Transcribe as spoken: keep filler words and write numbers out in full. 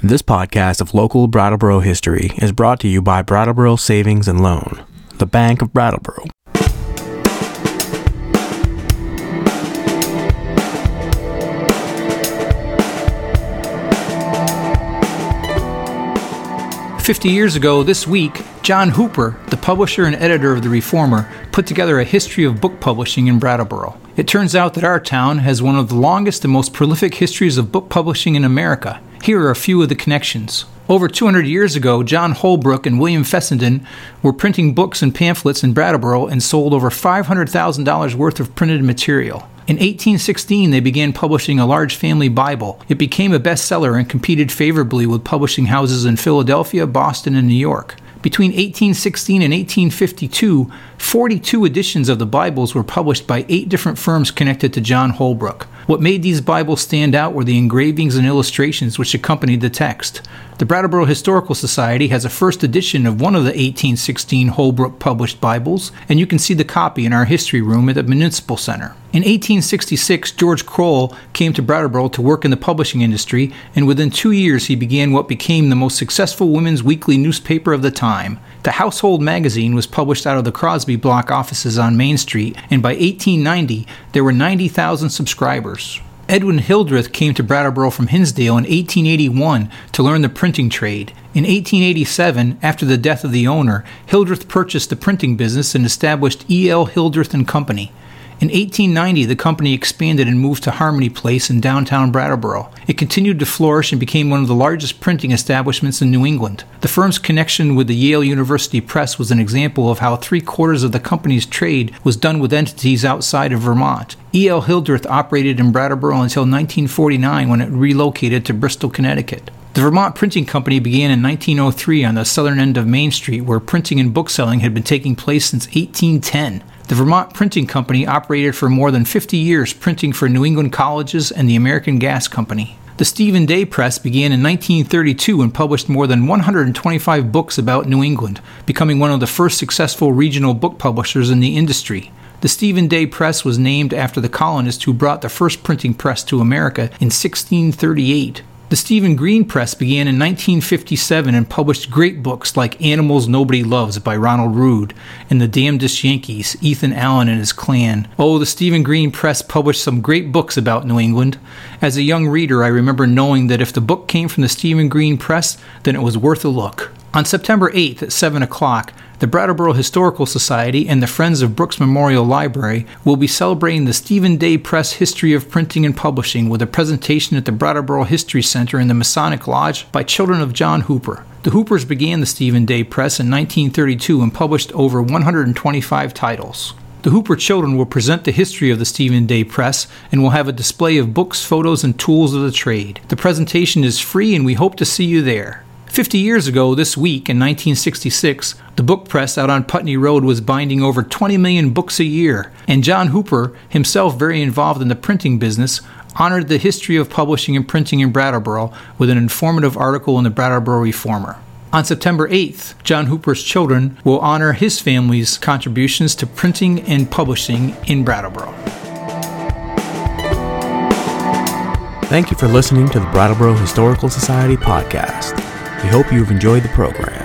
This podcast of local Brattleboro history is brought to you by Brattleboro Savings and Loan, the Bank of Brattleboro. Fifty years ago this week, John Hooper, the publisher and editor of The Reformer, put together a history of book publishing in Brattleboro. It turns out that our town has one of the longest and most prolific histories of book publishing in America. Here are a few of the connections. Over two hundred years ago, John Holbrook and William Fessenden were printing books and pamphlets in Brattleboro and sold over five hundred thousand dollars worth of printed material. In eighteen sixteen, they began publishing a large family Bible. It became a bestseller and competed favorably with publishing houses in Philadelphia, Boston, and New York. Between eighteen sixteen and eighteen fifty-two, forty-two editions of the Bibles were published by eight different firms connected to John Holbrook. What made these Bibles stand out were the engravings and illustrations which accompanied the text. The Brattleboro Historical Society has a first edition of one of the eighteen sixteen Holbrook published Bibles, and you can see the copy in our history room at the Municipal Center. In eighteen sixty-six, George Kroll came to Brattleboro to work in the publishing industry, and within two years he began what became the most successful women's weekly newspaper of the time. The Household Magazine was published out of the Crosby Block offices on Main Street, and by eighteen ninety, there were ninety thousand subscribers. Edwin Hildreth came to Brattleboro from Hinsdale in eighteen eighty-one to learn the printing trade. In eighteen eighty-seven, after the death of the owner, Hildreth purchased the printing business and established E L. Hildreth and Company. In eighteen ninety, the company expanded and moved to Harmony Place in downtown Brattleboro. It continued to flourish and became one of the largest printing establishments in New England. The firm's connection with the Yale University Press was an example of how three-quarters of the company's trade was done with entities outside of Vermont. E L. Hildreth operated in Brattleboro until nineteen forty-nine, when it relocated to Bristol, Connecticut. The Vermont Printing Company began in nineteen oh three on the southern end of Main Street, where printing and bookselling had been taking place since eighteen ten. The Vermont Printing Company operated for more than fifty years, printing for New England colleges and the American Gas Company. The Stephen Day Press began in nineteen thirty-two and published more than one hundred twenty-five books about New England, becoming one of the first successful regional book publishers in the industry. The Stephen Day Press was named after the colonists who brought the first printing press to America in sixteen thirty-eight. The Stephen Green Press began in nineteen fifty-seven and published great books like Animals Nobody Loves by Ronald Rood and The Damnedest Yankees, Ethan Allen and his clan. Oh, the Stephen Green Press published some great books about New England. As a young reader, I remember knowing that if the book came from the Stephen Green Press, then it was worth a look. On September eighth at seven o'clock, the Brattleboro Historical Society and the Friends of Brooks Memorial Library will be celebrating the Stephen Day Press History of Printing and Publishing with a presentation at the Brattleboro History Center in the Masonic Lodge by children of John Hooper. The Hoopers began the Stephen Day Press in nineteen thirty-two and published over one hundred twenty-five titles. The Hooper children will present the history of the Stephen Day Press and will have a display of books, photos, and tools of the trade. The presentation is free and we hope to see you there. Fifty years ago this week in nineteen sixty-six, the book press out on Putney Road was binding over twenty million books a year, and John Hooper, himself very involved in the printing business, honored the history of publishing and printing in Brattleboro with an informative article in the Brattleboro Reformer. On September eighth, John Hooper's children will honor his family's contributions to printing and publishing in Brattleboro. Thank you for listening to the Brattleboro Historical Society podcast. We hope you've enjoyed the program.